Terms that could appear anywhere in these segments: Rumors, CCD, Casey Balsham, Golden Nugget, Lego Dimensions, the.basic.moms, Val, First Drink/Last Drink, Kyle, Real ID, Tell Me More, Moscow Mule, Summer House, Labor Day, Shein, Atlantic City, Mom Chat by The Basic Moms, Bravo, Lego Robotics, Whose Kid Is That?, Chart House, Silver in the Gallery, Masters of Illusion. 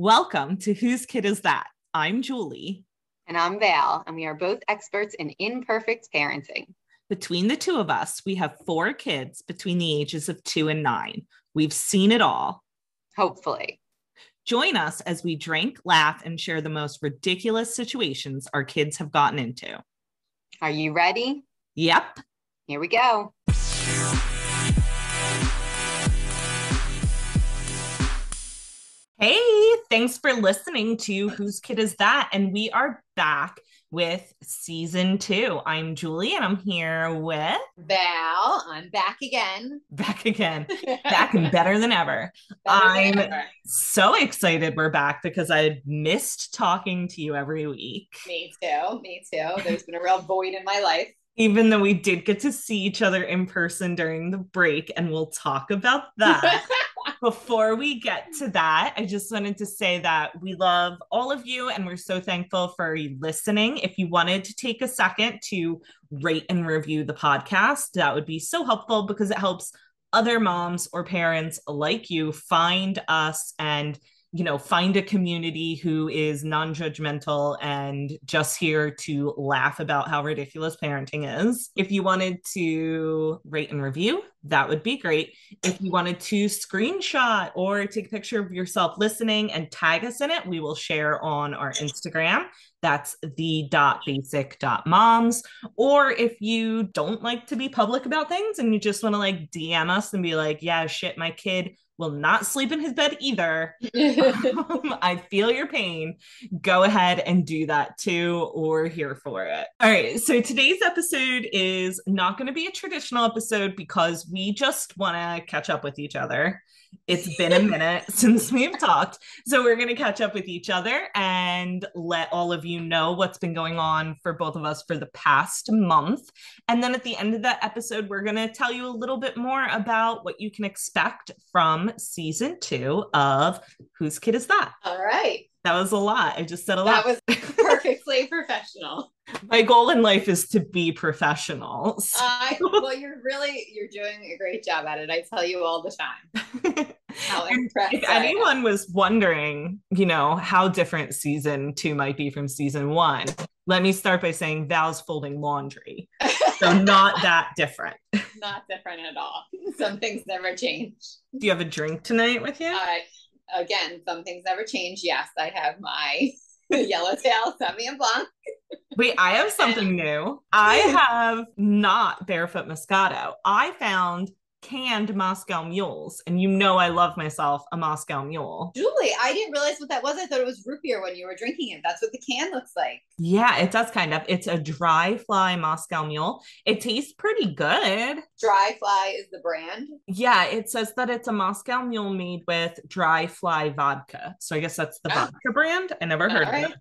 Welcome to Whose Kid Is That? I'm Julie. And I'm Val, and we are both experts in imperfect parenting. Between the two of us, we have four kids between the ages of 2 and 9. We've seen it all. Hopefully. Join us as we drink, laugh, and share the most ridiculous situations our kids have gotten into. Are you ready? Yep. Here we go. Hey, thanks for listening to Whose Kid Is That? And we are back with season 2. I'm Julie, and I'm here with Val. I'm back again, back and better than ever. I'm so excited we're back because I missed talking to you every week. Me too. There's been a real void in my life. Even though we did get to see each other in person during the break, and we'll talk about that. Before we get to that, I just wanted to say that we love all of you and we're so thankful for you listening. If you wanted to take a second to rate and review the podcast, that would be so helpful because it helps other moms or parents like you find us and, you know, find a community who is non-judgmental and just here to laugh about how ridiculous parenting is. If you wanted to rate and review, that would be great. If you wanted to screenshot or take a picture of yourself listening and tag us in it, we will share on our Instagram. That's the.basic.moms. Or if you don't like to be public about things and you just want to like DM us and be like, yeah, shit, my kid will not sleep in his bed either. I feel your pain. Go ahead and do that too. We're here for it. All right. So today's episode is not going to be a traditional episode because we just want to catch up with each other. It's been a minute since we've talked. So we're going to catch up with each other and let all of you know what's been going on for both of us for the past month. And then at the end of that episode, we're going to tell you a little bit more about what you can expect from season 2 of Whose Kid Is That? All right. That was a lot. I just said a lot. That was perfectly professional. My goal in life is to be professional. So. Well, you're doing a great job at it. I tell you all the time. How impressed. If anyone was wondering, you know, how different season 2 might be from season 1, let me start by saying Val's folding laundry. So not that different. Not different at all. Some things never change. Do you have a drink tonight with you? Again, some things never change. Yes, I have my Yellowtail Semillon Blanc. Wait, I have something new. I have not Barefoot Moscato. I found canned Moscow Mules, and you know I love myself a Moscow Mule. Julie, I didn't realize what that was. I thought it was root beer when you were drinking it. That's what the can looks like. Yeah, it does kind of. It's a Dry Fly Moscow Mule. It tastes pretty good. Dry Fly is the brand? Yeah, it says that it's a Moscow Mule made with Dry Fly vodka. So I guess that's the vodka brand. I never heard of it.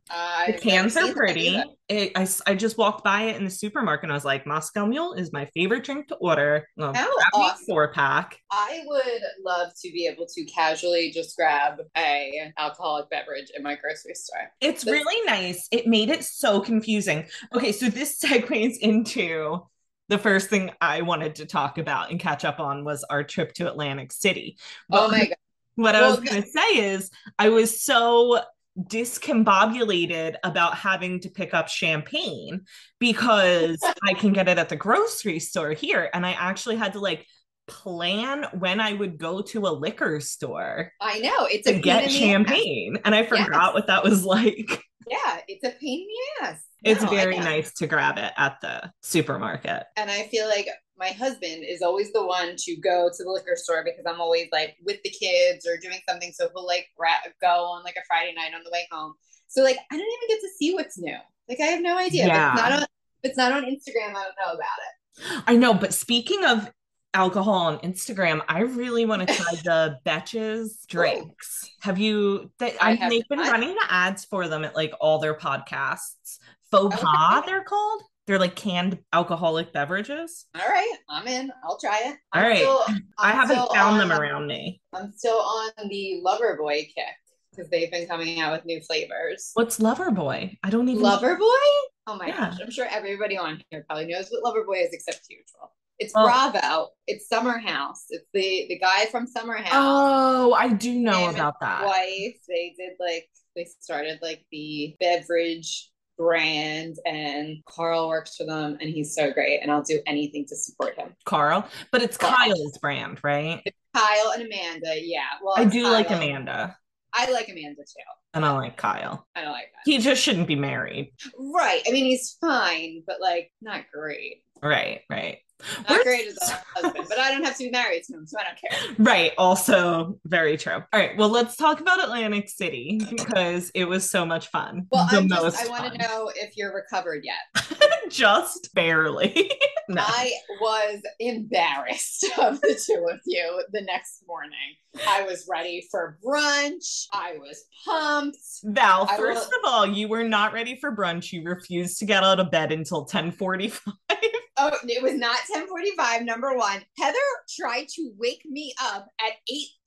The cans are pretty. I just walked by it in the supermarket and I was like, Moscow Mule is my favorite drink to order. Oh, awesome. 4-pack. I would love to be able to casually just grab an alcoholic beverage in my grocery store. It's really nice. It made it so confusing. Okay, so this segues into the first thing I wanted to talk about and catch up on was our trip to Atlantic City. But oh my God. What I was going to say is I was so discombobulated about having to pick up champagne because I can get it at the grocery store here. And I actually had to like plan when I would go to a liquor store. I know, it's to get champagne. And I forgot what that was like. Yeah, it's a pain in the ass. It's very nice to grab it at the supermarket. And I feel like my husband is always the one to go to the liquor store because I'm always like with the kids or doing something. So he'll like go on like a Friday night on the way home. So like, I don't even get to see what's new. Like I have no idea. Yeah. If it's not on Instagram, I don't know about it. I know, but speaking of alcohol on Instagram, I really want to try the Betches drinks. Ooh. They've been running the ads for them at like all their podcasts. Faux pas, they're called. They're like canned alcoholic beverages. All right, I'm in. I'll try it. I haven't found them around me. I'm still on the Lover Boy kick because they've been coming out with new flavors. What's Lover Boy? I don't even. Lover Boy? Oh my gosh! I'm sure everybody on here probably knows what Lover Boy is except you, It's Bravo. It's Summer House. It's the guy from Summer House. Oh, I do know about that. Wife. They did they started the beverage brand, and Carl works for them, and he's so great, and I'll do anything to support him. Carl, but it's Kyle's brand, right? It's Kyle and Amanda. Yeah. Well, I do like Amanda. I like Amanda too. And I like Kyle. I don't like that. He just shouldn't be married. Right. I mean, he's fine, but not great. Right. Not great as a husband, but I don't have to be married to him, so I don't care. Right. Also, very true. All right. Well, let's talk about Atlantic City because it was so much fun. Well, I want to know if you're recovered yet. Just barely. No. I was embarrassed of the two of you the next morning. I was ready for brunch. I was pumped. Val, first of all, you were not ready for brunch. You refused to get out of bed until 10:45. Oh, it was not 10:45, number one. Heather tried to wake me up at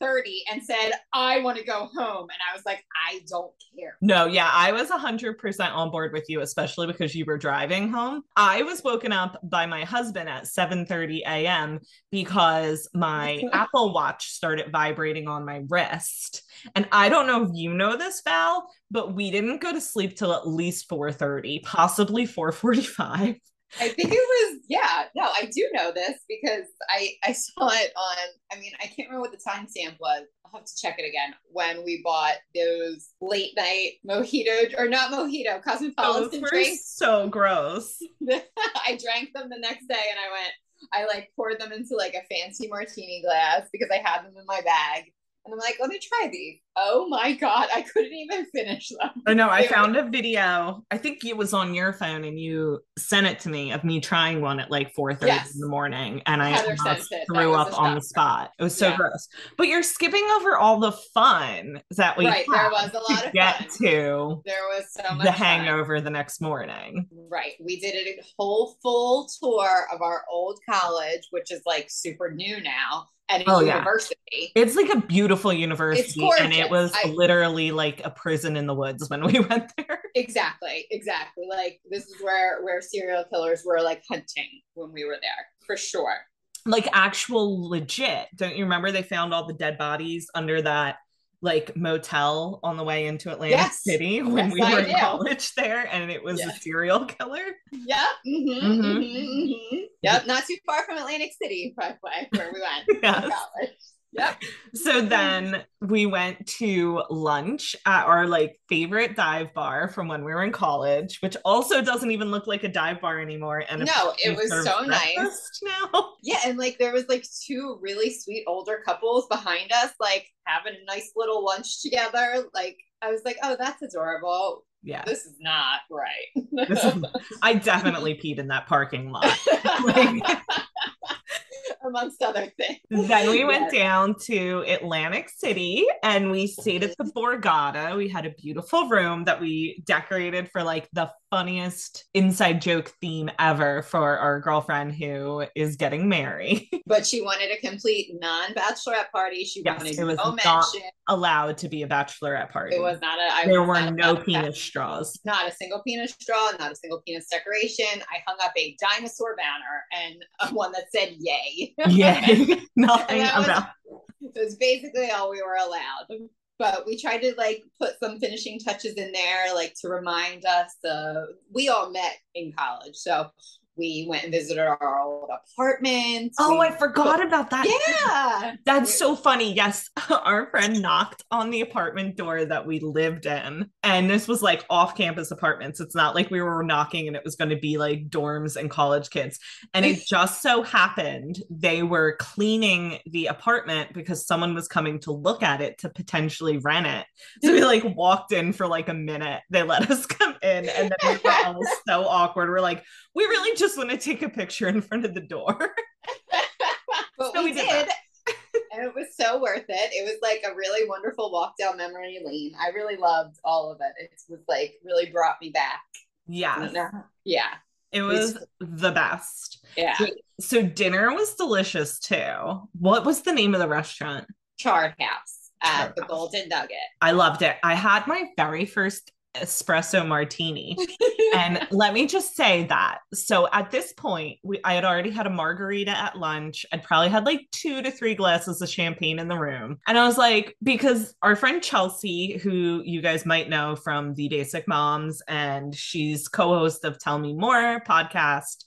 8:30 and said, I want to go home. And I was like, I don't care. No, yeah, I was 100% on board with you, especially because you were driving home. I was woken up by my husband at 7:30 a.m. because my Apple Watch started vibrating on my wrist. And I don't know if you know this, Val, but we didn't go to sleep till at least 4:30, possibly 4:45. I think it was, yeah, no, I do know this because I saw it on, I can't remember what the timestamp was. I'll have to check it again. When we bought those late night Cosmopolitan drinks. So gross. I drank them the next day and I poured them into a fancy martini glass because I had them in my bag. And I'm like, let me try these. Oh my God, I couldn't even finish them. I know, I found a video. I think it was on your phone and you sent it to me of me trying one at 4:30 in the morning. And Heather threw up on the spot. It was so gross. But you're skipping over all the fun that we had. There was a lot of fun. There was so much the hangover fun. The next morning. Right. We did a whole full tour of our old college, which is super new now. At a university. Yeah. It's a beautiful university. And it was literally a prison in the woods when we went there. Exactly. This is where serial killers were hunting when we were there, for sure. Actual legit. Don't you remember they found all the dead bodies under that motel on the way into Atlantic City when we were in college there, and it was a serial killer. Yep. Mm-hmm, mm-hmm. Mm-hmm. Yep. Not too far from Atlantic City, probably, where we went. Yes. Yep. So then we went to lunch at our favorite dive bar from when we were in college, which also doesn't even look like a dive bar anymore. And no, it was so nice now. Yeah, and there was two really sweet older couples behind us, having a nice little lunch together. I was like, oh, that's adorable. Yeah, this is not right. I definitely peed in that parking lot. Amongst other things. Then we went down to Atlantic City and we stayed at the Borgata. We had a beautiful room that we decorated for the funniest inside joke theme ever for our girlfriend who is getting married. But she wanted a complete non-bachelorette party. She wanted it was no not mention. Allowed to be a bachelorette party. It was not there were no penis straws. Not a single penis straw, not a single penis decoration. I hung up a dinosaur banner and one that said yay. Yay. Nothing about it. It was basically all we were allowed. But we tried to put some finishing touches in there, to remind us. We all met in college, so we went and visited our old apartment. Oh, I forgot about that. Yeah, that's so funny. Yes, our friend knocked on the apartment door that we lived in, and this was off-campus apartments. It's not we were knocking and it was going to be dorms and college kids. And it just so happened they were cleaning the apartment because someone was coming to look at it to potentially rent it. So we walked in for a minute. They let us come in, and then we were all so awkward. We're we really just want to take a picture in front of the door. But so we did. And it was so worth it. It was a really wonderful walk down memory lane. I really loved all of it. It was really brought me back. Yeah. Yeah. It was the best. Yeah. So dinner was delicious too. What was the name of the restaurant? Chart House at the Golden Nugget. I loved it. I had my very first espresso martini. And let me just say that. So at this point, I had already had a margarita at lunch. I'd probably had like 2 to 3 glasses of champagne in the room. And I was like, because our friend Chelsea, who you guys might know from The Basic Moms, and she's co-host of Tell Me More podcast,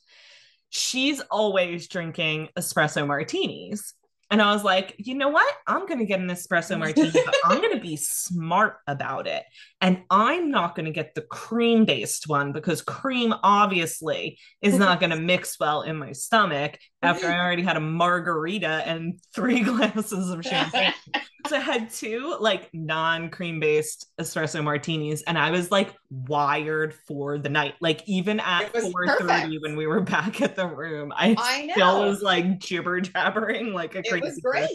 she's always drinking espresso martinis. And I was like, you know what? I'm going to get an espresso martini, but I'm going to be smart about it. And I'm not going to get the cream-based one because cream obviously is not going to mix well in my stomach after I already had a margarita and 3 glasses of champagne. So I had 2 like non-cream-based espresso martinis. And I was like wired for the night. Like even at 4:30 when we were back at the room, I still was like jibber-jabbering like a cream. It was great.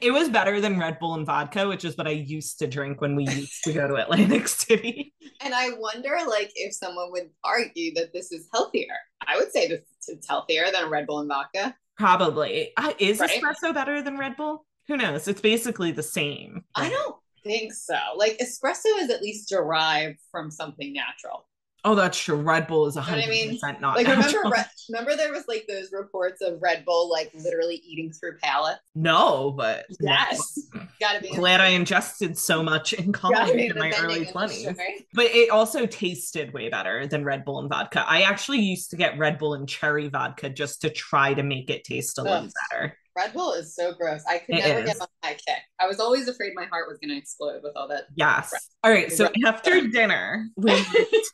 It was better than Red Bull and vodka, which is what I used to drink when we used to go to Atlantic City. And I wonder, like, if someone would argue that this is healthier. I would say this is healthier than Red Bull and vodka. Probably. Is espresso better than Red Bull? Who knows? It's basically the same. I don't think so. Like, espresso is at least derived from something natural. Oh, that's true. Red Bull is 100% not like, natural. Remember there was like those reports of Red Bull like literally eating through pallets? No, but yes. Gotta be glad I ingested so much in college in my early 20s. But it also tasted way better than Red Bull and vodka. I actually used to get Red Bull and cherry vodka just to try to make it taste a little better. Red Bull is so gross. I could never get on that kick. I was always afraid my heart was going to explode with all that. Yes. All right. So after dinner, we went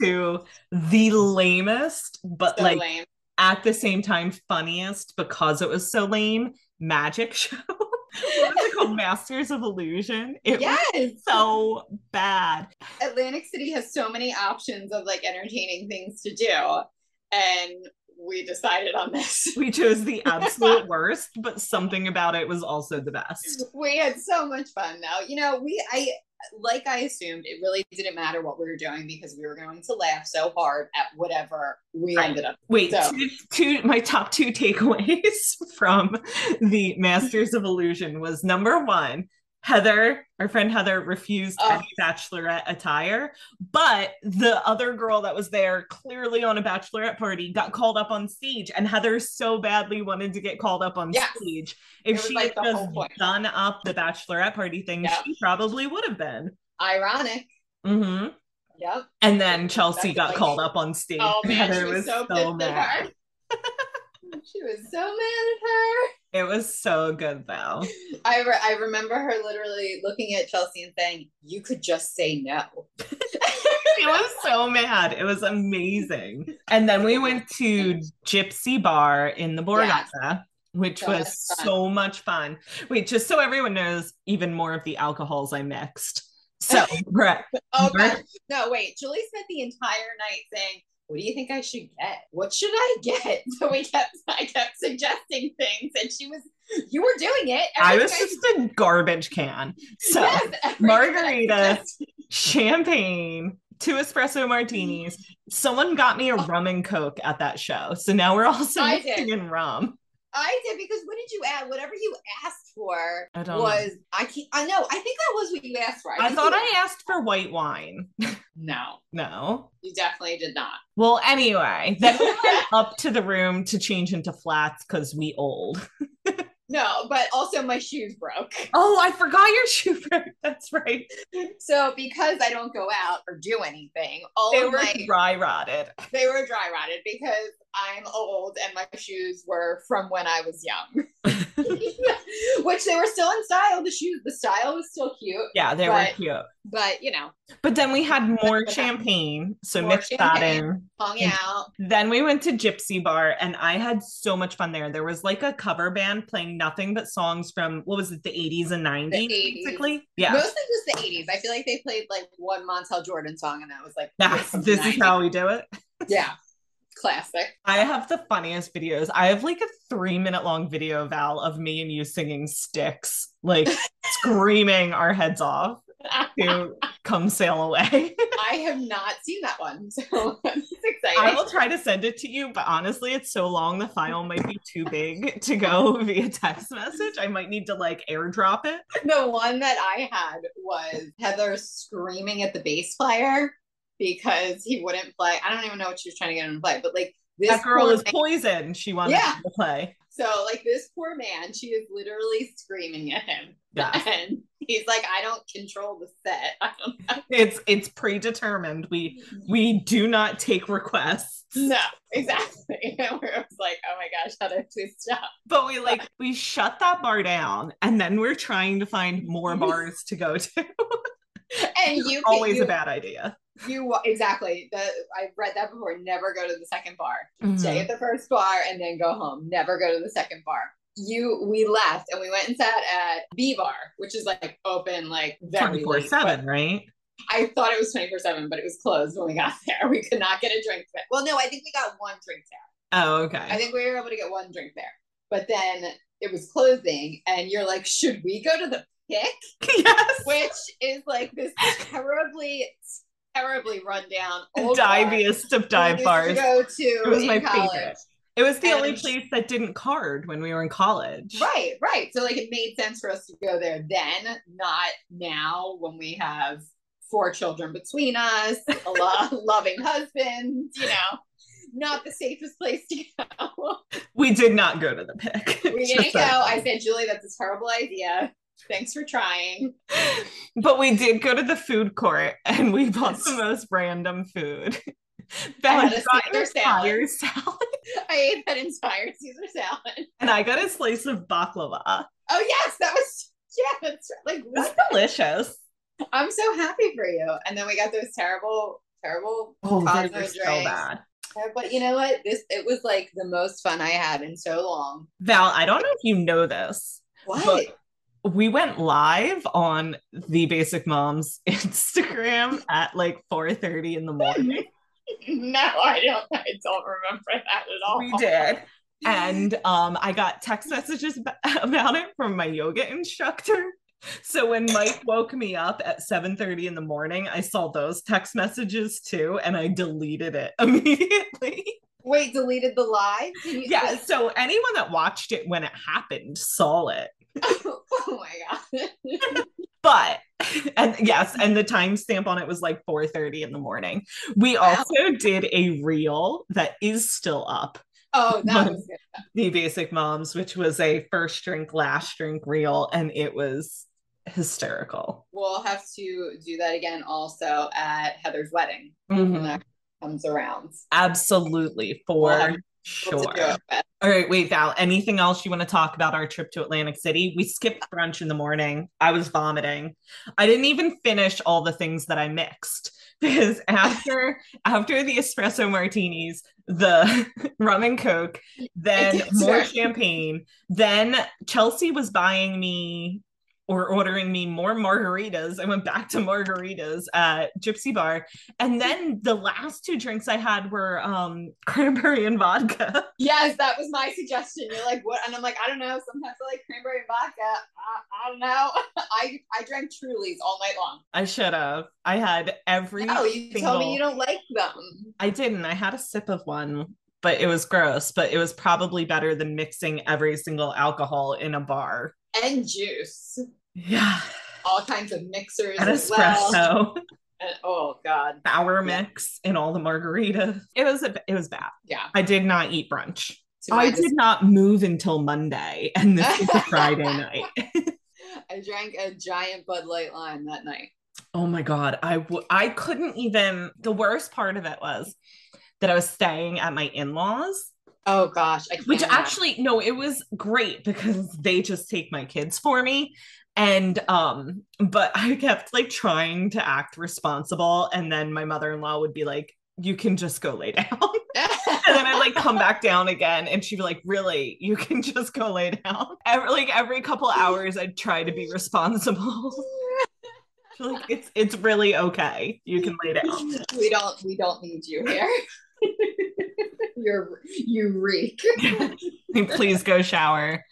to the lamest, but so like lame. At the same time, funniest because it was so lame, magic show. What was it called? Masters of Illusion. It was so bad. Atlantic City has so many options of like entertaining things to do. And we decided on this. We chose the absolute worst, but something about it was also the best. We had so much fun though. You know, I assumed it really didn't matter what we were doing because we were going to laugh so hard at whatever we ended up. Wait, so. My top 2 takeaways from the Masters of Illusion was number 1, our friend Heather refused any bachelorette attire, but the other girl that was there clearly on a bachelorette party got called up on stage, and Heather so badly wanted to get called up on stage. If she had just done up the bachelorette party thing, she probably would have been. Ironic. Mm-hmm. Yep. And then Chelsea got called up on stage. Oh man, Heather was so mad. She was so mad at her. It was so good though. I remember her literally looking at Chelsea and saying, "You could just say no." She was so mad. It was amazing. And then we went to Gypsy Bar in the Borgata, which was so much fun. Wait, just so everyone knows, even more of the alcohols I mixed. So, Julie spent the entire night saying, "What do you think I should get? What should I get?" So I kept suggesting things, and you were doing it. I was just a garbage can. So margarita, champagne, 2 espresso martinis. Someone got me a rum and Coke at that show. So now we're also mixing in rum. I did, because what did you add? Whatever you asked for was, I think that was what you asked for. I thought I asked for white wine. No. You definitely did not. Well, anyway, then we went up to the room to change into flats because we old. No, but also my shoes broke. Oh, I forgot your shoe broke. That's right. So because I don't go out or do anything, They were dry rotted because I'm old and my shoes were from when I was young. Which they were still in style. The style was still cute. Yeah, they were cute. But you know. But then we had more champagne. So mixed that in. Hung out. Then we went to Gypsy Bar and I had so much fun there. There was like a cover band playing nothing but songs from the 80s and 90s, basically. Yeah. Mostly just the 80s. I feel like they played like one Montel Jordan song and that was like this is how we do it. Yeah. Classic. I have the funniest videos. I have like a 3-minute long video, Val, of me and you singing Sticks, like screaming our heads off to Come Sail Away. I have not seen that one, so it's exciting. I will try to send it to you, but honestly, it's so long, the file might be too big to go via text message. I might need to like airdrop it. The one that I had was Heather screaming at the bass player because he wouldn't play. I don't even know what she was trying to get him to play, but like this that girl is poisoned. She wanted him to play. So like this poor man, she is literally screaming at him. Yeah. And he's like, I don't control the set. I don't know. It's predetermined. We do not take requests. No, exactly. And we're like, oh my gosh, how do we stop? But we shut that bar down and then we're trying to find more bars to go to. And you always a bad idea. You exactly. I've read that before. Never go to the second bar. Mm-hmm. Stay at the first bar and then go home. Never go to the second bar. We left and we went and sat at B Bar, which is like open like 24/7, right? I thought it was 24/7, but it was closed when we got there. We could not get a drink there. Well, no, I think we got one drink there. Oh, okay. I think we were able to get one drink there, but then it was closing, and you're like, should we go to the Pick? Yes. Which is like this terribly rundown, old diviest of dive bars. Go to it was my college. Favorite. It was the only place that didn't card when we were in college. Right. So like it made sense for us to go there then, not now when we have 4 children between us, a loving husband, you know, not the safest place to go. We did not go to the Pick. We didn't go. I said, Julie, that's a terrible idea. Thanks for trying. But we did go to the food court and we bought the most random food. I got a Caesar salad. I ate that inspired Caesar salad. And I got a slice of baklava. Oh yes, that's like what? Delicious. I'm so happy for you. And then we got those terrible Cosmo drinks. So bad. But you know what? It was like the most fun I had in so long. Val, I don't know if you know this. What? We went live on the Basic Moms Instagram at like 4:30 in the morning. No, I don't remember that at all. We did. And I got text messages about it from my yoga instructor. So when Mike woke me up at 7:30 in the morning, I saw those text messages too, and I deleted it immediately. Wait, deleted the live? Yeah, so anyone that watched it when it happened saw it. Oh my God. But, and yes, and the timestamp on it was like 4:30 in the morning. We also did a reel that is still up. Oh, that was good. The Basic Moms, which was a first drink, last drink reel. And it was hysterical. We'll have to do that again also at Heather's wedding when that comes around. Absolutely. Sure. All right. Wait, Val, anything else you want to talk about our trip to Atlantic City? We skipped brunch in the morning. I was vomiting. I didn't even finish all the things that I mixed because after the espresso martinis, the rum and Coke, then more champagne, then Chelsea was buying me or ordering me more margaritas. I went back to margaritas at Gypsy Bar. And then the last 2 drinks I had were cranberry and vodka. Yes, that was my suggestion. You're like, what? And I'm like, I don't know. Sometimes I like cranberry and vodka. I don't know. I drank Trulies all night long. I should have. I had every you told me you don't like them. I didn't. I had a sip of one, but it was gross. But it was probably better than mixing every single alcohol in a bar. And juice. Yeah. All kinds of mixers and espresso. Well. And, oh God. Sour mix in all the margaritas. It was bad. Yeah. I did not eat brunch. So I did not move until Monday. And this is a Friday night. I drank a giant Bud Light Lime that night. Oh my God. I couldn't even, the worst part of it was that I was staying at my in-laws. Oh gosh. It was great because they just take my kids for me. And, but I kept like trying to act responsible. And then my mother-in-law would be like, you can just go lay down. And then I'd like come back down again. And she'd be like, really, you can just go lay down. Every couple hours I'd try to be responsible. She's like, it's really okay. You can lay down. We don't need you here. You reek. Please go shower.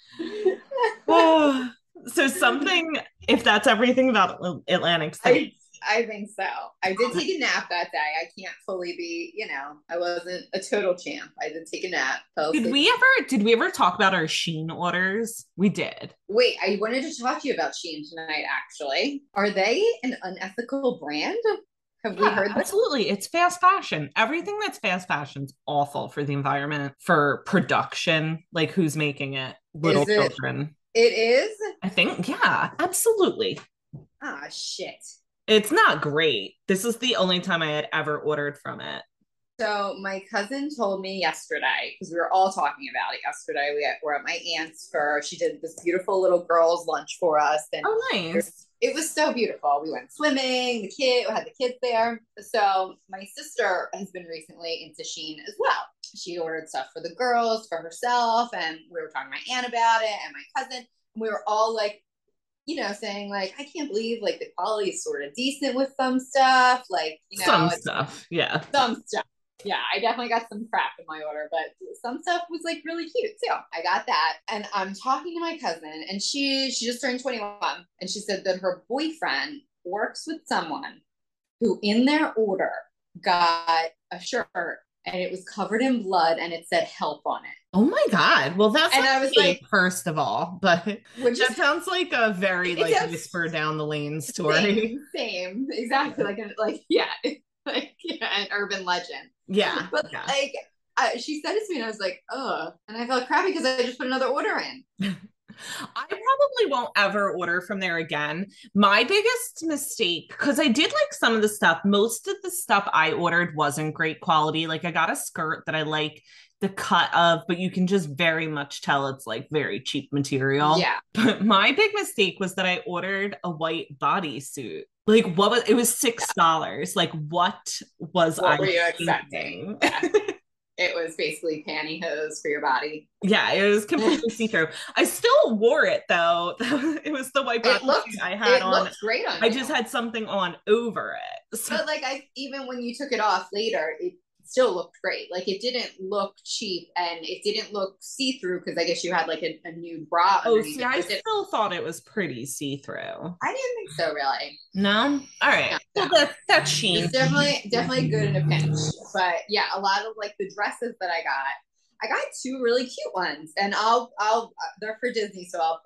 Oh, so something, if that's everything about Atlantic City. I think so. I did take a nap that day. I can't fully be, you know, I wasn't a total champ. I did take a nap. Did we ever talk about our Shein orders? We did. Wait, I wanted to talk to you about Shein tonight, actually. Are they an unethical brand? Have we heard that? Absolutely. It's fast fashion. Everything that's fast fashion is awful for the environment, for production. Like, who's making it? Little children. It is? I think, yeah, absolutely. Ah, shit. It's not great. This is the only time I had ever ordered from it. So my cousin told me yesterday, because we were all talking about it yesterday. We're at my aunt's she did this beautiful little girl's lunch for us. And oh, nice. It was so beautiful. We went swimming, we had the kids there. So my sister has been recently into Shein as well. She ordered stuff for the girls, for herself. And we were talking to my aunt about it and my cousin. And we were all like, you know, saying like, I can't believe like the quality is sort of decent with some stuff. Like, you know, some stuff. Yeah. Some stuff. Yeah, I definitely got some crap in my order, but some stuff was like really cute too. I got that. And I'm talking to my cousin and she just turned 21 and she said that her boyfriend works with someone who in their order got a shirt and it was covered in blood and it said help on it. Oh my God. Well, that's and I was like, first of all, but that sounds like a very like whisper down the lane story. Same. Exactly. Like, yeah. Like, yeah, an urban legend. Yeah. But yeah. Like, she said it to me and I was like, oh, and I felt crappy because I just put another order in. I probably won't ever order from there again. My biggest mistake, because I did like some of the stuff. Most of the stuff I ordered wasn't great quality. Like I got a skirt that I like the cut of, but you can just very much tell it's like very cheap material. Yeah. But my big mistake was that I ordered a white bodysuit. Like it was $6. Like what were you expecting? Yeah. It was basically pantyhose for your body. Yeah, it was completely see-through. I still wore it though. It was the white bodysuit I had on. It looked great on you. I just had something on over it. So. But like even when you took it off later, it still looked great. Like it didn't look cheap and it didn't look see-through because I guess you had like a nude bra. Oh, see, I still thought it was pretty see-through. I didn't think so, really. No? All right. No. Well, that's Shein. It's definitely good in a pinch. But yeah, a lot of like the dresses that I got two really cute ones and I'll they're for Disney. So I'll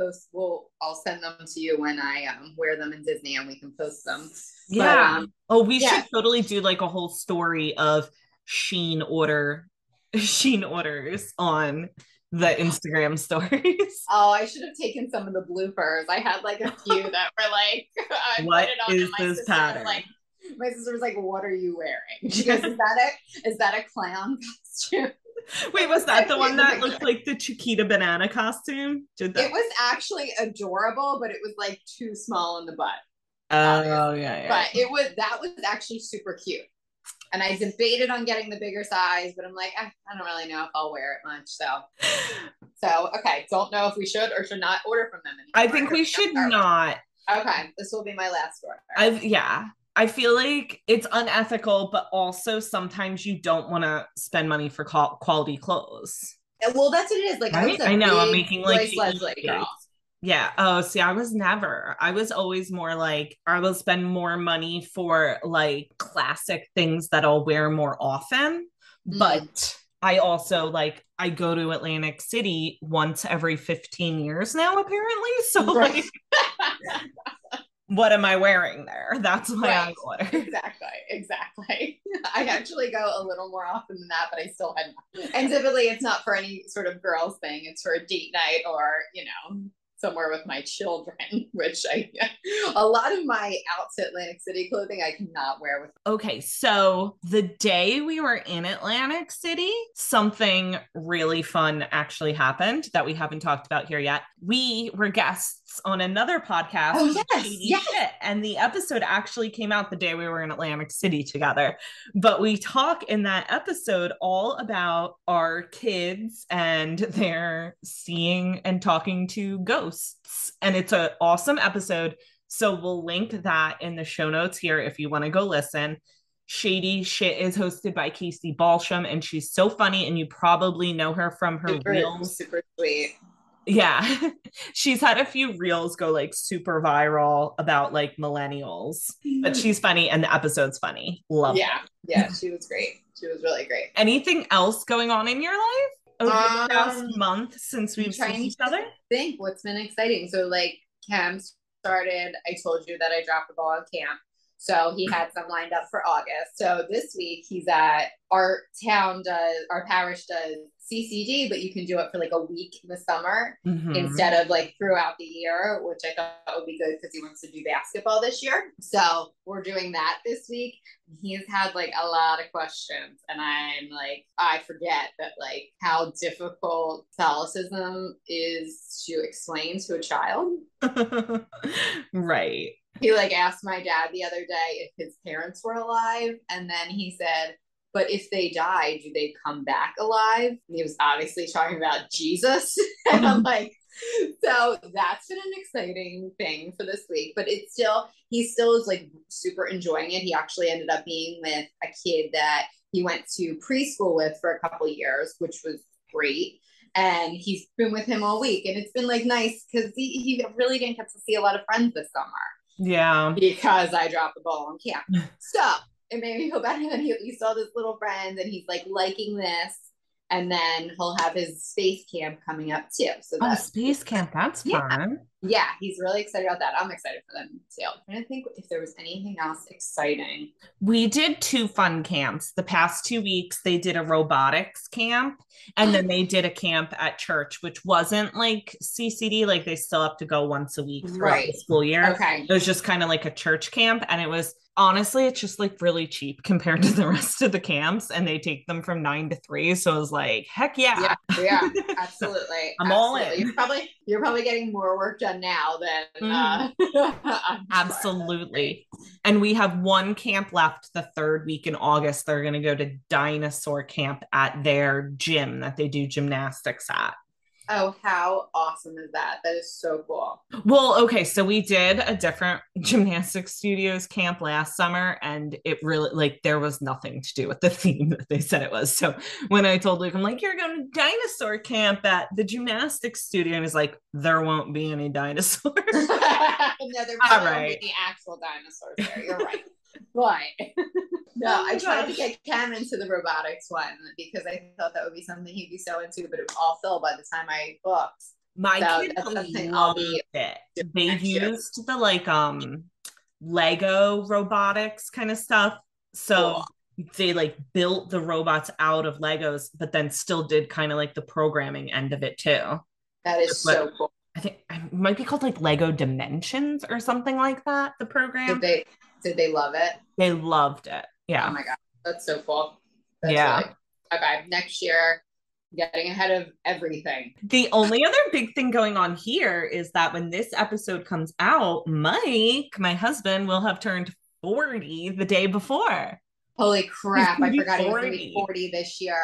send them to you when I wear them in Disney and we can post them. Yeah. But, should totally do like a whole story of Shein orders on the Instagram stories. Oh, I should have taken some of the bloopers. I had like a few that were like, what is this pattern? My sister was like, what are you wearing? She goes, is that a clown costume? Wait, was that the one that looked like the Chiquita banana costume? It was actually adorable, but it was like too small in the butt. Oh yeah. But that was actually super cute. And I debated on getting the bigger size, but I'm like, I don't really know if I'll wear it much. So okay, don't know if we should or should not order from them anymore. I think we should not. Okay, this will be my last order. I feel like it's unethical, but also sometimes you don't want to spend money for quality clothes. Well, that's what it is. Like right? I know I'm making like Leslie girl. Yeah. Oh, see, I was always more like, I will spend more money for like classic things that I'll wear more often. Mm. But I also like, I go to Atlantic City once every 15 years now, apparently. So right. Like, what am I wearing there? That's why right. I order. Exactly. I actually go a little more often than that, but I still had not. And typically it's not for any sort of girls thing. It's for a date night or, you know, somewhere with my children, which a lot of my outfit Atlantic City clothing I cannot wear with. Okay, so the day we were in Atlantic City, something really fun actually happened that we haven't talked about here yet. We were guests on another podcast. Oh, yes, Shady Shit, and the episode actually came out the day we were in Atlantic City together. But we talk in that episode all about our kids and their seeing and talking to ghosts. And it's an awesome episode. So we'll link that in the show notes here if you want to go listen. Shady Shit is hosted by Casey Balsham, and she's so funny, and you probably know her from her reels. Super sweet. Yeah. She's had a few reels go like super viral about like millennials, but she's funny and the episode's funny. Love it. Yeah, she was great. She was really great. Anything else going on in your life over the past month since we've seen each other? Think what's been exciting. So like camp started. I told you that I dropped the ball on camp. So he had some lined up for August. So this week he's at our town does, our parish does CCD, but you can do it for like a week in the summer instead of like throughout the year, which I thought would be good because he wants to do basketball this year. So we're doing that this week. He's had like a lot of questions, and I'm like, I forget that like how difficult Catholicism is to explain to a child. Right. He like asked my dad the other day if his parents were alive, and then he said, but if they die, do they come back alive? And he was obviously talking about Jesus. And I'm like, so that's been an exciting thing for this week, but it's still, he still is like super enjoying it. He actually ended up being with a kid that he went to preschool with for a couple of years, which was great. And he's been with him all week, and it's been like nice because he really didn't get to see a lot of friends this summer. Yeah. Because I dropped the ball on camp. So it made me feel better that he at least saw this little friend, and he's like liking this. And then he'll have his space camp coming up too. So that's space camp. That's fun. Yeah. He's really excited about that. I'm excited for them too. I'm trying to think if there was anything else exciting. We did two fun camps the past 2 weeks. They did a robotics camp, and then they did a camp at church, which wasn't like CCD. Like they still have to go once a week throughout the school year. Okay. It was just kind of like a church camp, and it was, honestly, it's just like really cheap compared to the rest of the camps, and they take them from 9 to 3. So it was like, heck yeah. Yeah, yeah, absolutely. So I'm all in. You're probably getting more work done now than, absolutely. Sure. And we have one camp left the third week in August. They're going to go to dinosaur camp at their gym that they do gymnastics at. Oh, how awesome is that? That is so cool. Well, okay. So we did a different gymnastics studios camp last summer, and it really, like, there was nothing to do with the theme that they said it was. So when I told Luke, I'm like, you're going to dinosaur camp at the gymnastics studio. And he's like, there won't be any dinosaurs. No, there won't be any actual dinosaurs there. You're right. Why? No, I tried to get Cam into the robotics one because I thought that would be something he'd be so into, but it was all filled by the time I booked. My kids loved it. They used the like Lego robotics kind of stuff. So they like built the robots out of Legos, but then still did kind of like the programming end of it too. That is so cool. I think it might be called like Lego Dimensions or something like that, the program. Did they love it? They loved it. Yeah. Oh my God. That's so cool. That's really, okay. Next year, getting ahead of everything. The only other big thing going on here is that when this episode comes out, Mike, my husband, will have turned 40 the day before. Holy crap. I forgot he was going to be 40 this year.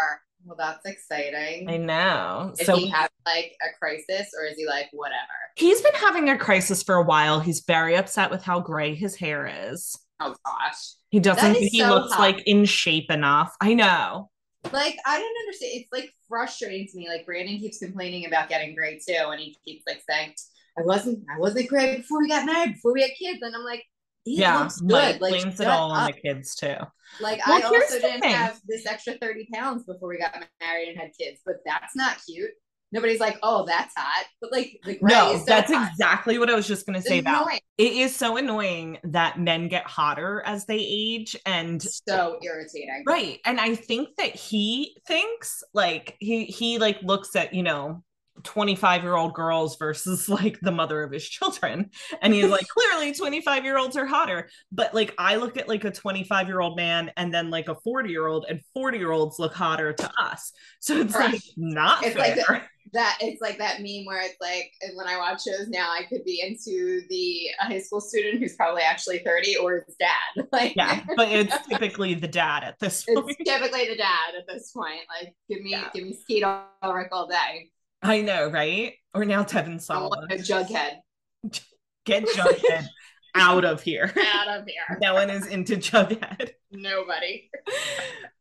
Well, that's exciting. I know. Does he have like a crisis, or is he like, whatever? He's been having a crisis for a while. He's very upset with how gray his hair is. Oh gosh. He doesn't think he looks like in shape enough. I know. Like, I don't understand. It's like frustrating to me. Like Brandon keeps complaining about getting gray too. And he keeps like saying, I wasn't gray before we got married, before we had kids. And I'm like, he looks good. Mike blames it all on the kids too. Like, well, I also didn't have this extra 30 pounds before we got married and had kids, but that's not cute. Nobody's like, oh, that's hot. But like, the gray is so that's hot. Exactly what I was just going to say about. It is so annoying that men get hotter as they age, and so irritating. Right. And I think that he thinks like he like looks at, you know, 25-year-old girls versus like the mother of his children, and he's like, clearly 25-year-olds are hotter, but like I look at like a 25-year-old man and then like a 40-year-old, and 40-year-olds look hotter to us, so it's like not it's fair. Like that it's like that meme where it's like, when I watch shows now, I could be into the high school student who's probably actually 30 or his dad. Like, yeah, but it's typically the dad at this point. Like, give me Skeet Ulrich all day. I know, right? Or now Tevin Sullivan. Like a Jughead. Get Jughead out of here. Out of here. No one is into Jughead. Nobody.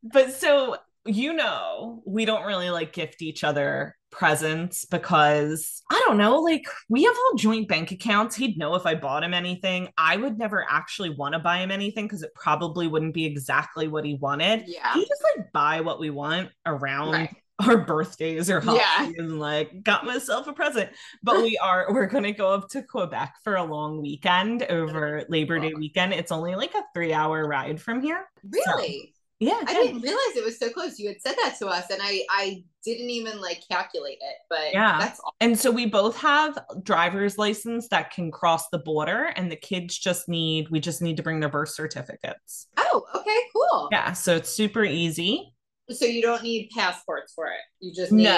But so, you know, we don't really like gift each other presents because, I don't know, like we have all joint bank accounts. He'd know if I bought him anything. I would never actually want to buy him anything because it probably wouldn't be exactly what he wanted. Yeah. He just like buy what we want around our birthdays or holidays and like got myself a present. But we're going to go up to Quebec for a long weekend over Labor Day weekend. It's only like a 3-hour ride from here. Really? So, yeah. I didn't realize it was so close. You had said that to us and I didn't even like calculate it, but that's awesome. And so we both have driver's license that can cross the border and the kids just need to bring their birth certificates. Oh, okay, cool. Yeah. So it's super easy. So you don't need passports for it. You just need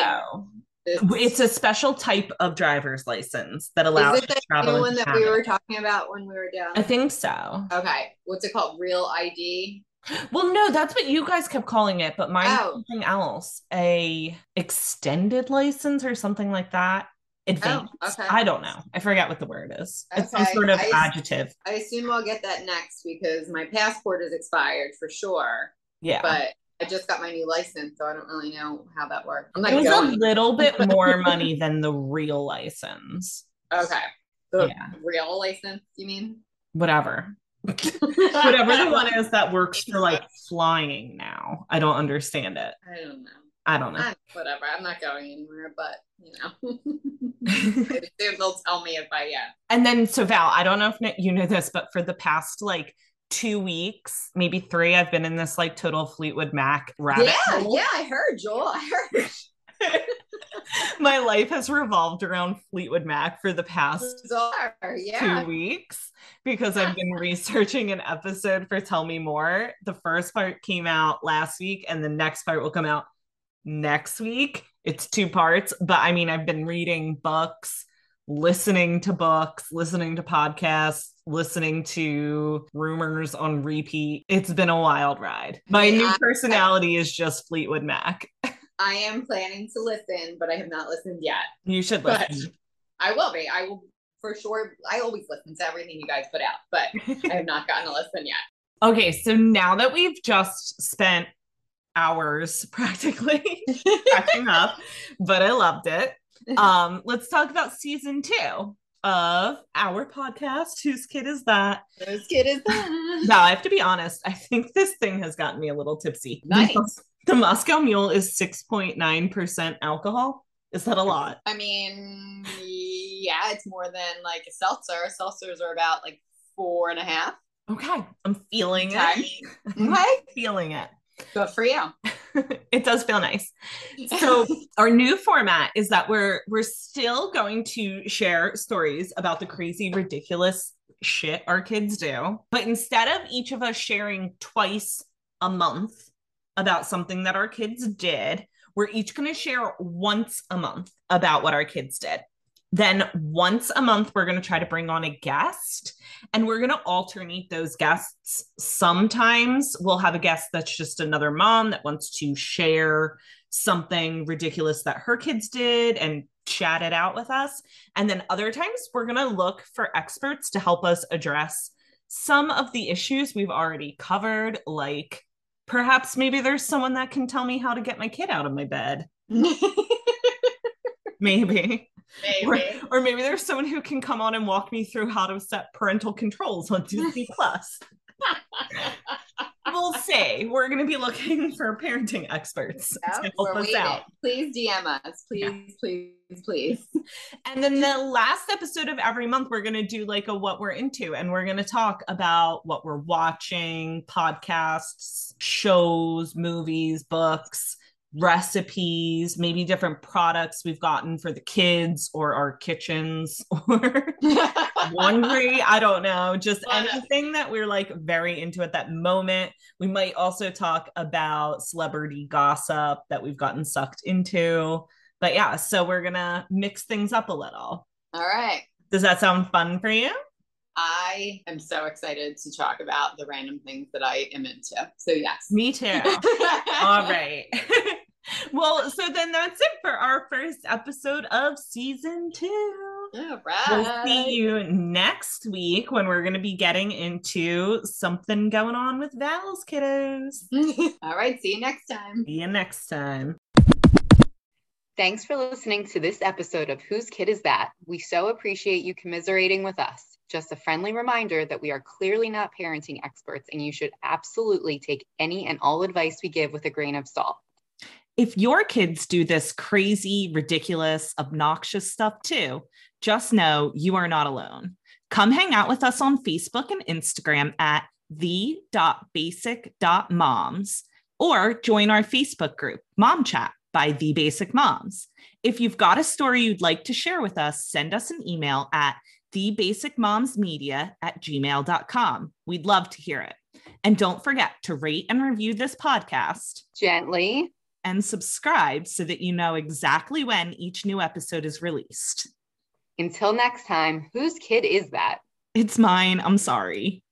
It's a special type of driver's license that allows you to travel. Is it the one that we were talking about when we were down there? I think so. Okay. What's it called? Real ID? Well, no, that's what you guys kept calling it, but mine's something else. A extended license or something like that. Advanced. Oh, okay. I don't know. I forget what the word is. Okay. It's some sort of adjective. I assume I'll get that next because my passport is expired for sure. Yeah. But I just got my new license, so I don't really know how that works. It was a little bit more money than the real license. Okay. Real license, you mean? Whatever. Whatever the one is that works for like flying now. I don't understand it. I don't know. Whatever. I'm not going anywhere, but you know, they'll tell me if I am. And then, so Val, I don't know if you know this, but for the past like 2 weeks, maybe 3, I've been in this like total Fleetwood Mac rabbit hole. Yeah, I heard, Joel. My life has revolved around Fleetwood Mac for the past 2 weeks because I've been researching an episode for Tell Me More. The first part came out last week and the next part will come out next week. It's 2 parts, but I mean, I've been reading books, listening to books, listening to podcasts, listening to Rumors on repeat. It's been a wild ride. My new personality is just Fleetwood Mac. I am planning to listen, but I have not listened yet. You should listen. But I will be. I will for sure. I always listen to everything you guys put out, but I have not gotten to listen yet. Okay, so now that we've just spent hours practically catching up, but I loved it. Let's talk about season 2 of our podcast, Whose Kid Is That? Whose Kid Is That? No, I have to be honest. I think this thing has gotten me a little tipsy. Nice. The Moscow Mule is 6.9% alcohol. Is that a lot? I mean, yeah, it's more than like a seltzer. Seltzers are about like 4.5. Okay. I'm feeling it. I'm feeling it. Good for you. It does feel nice. So our new format is that we're still going to share stories about the crazy, ridiculous shit our kids do. But instead of each of us sharing twice a month about something that our kids did, we're each going to share once a month about what our kids did. Then once a month, we're going to try to bring on a guest and we're going to alternate those guests. Sometimes we'll have a guest that's just another mom that wants to share something ridiculous that her kids did and chat it out with us. And then other times we're going to look for experts to help us address some of the issues we've already covered. Like perhaps maybe there's someone that can tell me how to get my kid out of my bed. Maybe. Or maybe there's someone who can come on and walk me through how to set parental controls on Disney Plus. We'll see. We're going to be looking for parenting experts to help us out. Please DM us. Please. And then the last episode of every month, we're going to do like a what we're into. And we're going to talk about what we're watching, podcasts, shows, movies, books, recipes, maybe different products we've gotten for the kids or our kitchens or laundry. I don't know, just anything that we're like very into at that moment. We might also talk about celebrity gossip that we've gotten sucked into, but yeah, so we're gonna mix things up a little. All right. Does that sound fun for you? I am so excited to talk about the random things that I am into. So yes. Me too. All right. Well, so then that's it for our first episode of season 2. All right. We'll see you next week when we're going to be getting into something going on with Val's kiddos. All right. See you next time. See you next time. Thanks for listening to this episode of Whose Kid Is That? We so appreciate you commiserating with us. Just a friendly reminder that we are clearly not parenting experts and you should absolutely take any and all advice we give with a grain of salt. If your kids do this crazy, ridiculous, obnoxious stuff too, just know you are not alone. Come hang out with us on Facebook and Instagram at the.basic.moms or join our Facebook group, Mom Chat by The Basic Moms. If you've got a story you'd like to share with us, send us an email at thebasicmomsmedia@gmail.com. We'd love to hear it. And don't forget to rate and review this podcast gently and subscribe so that you know exactly when each new episode is released. Until next time, whose kid is that? It's mine. I'm sorry.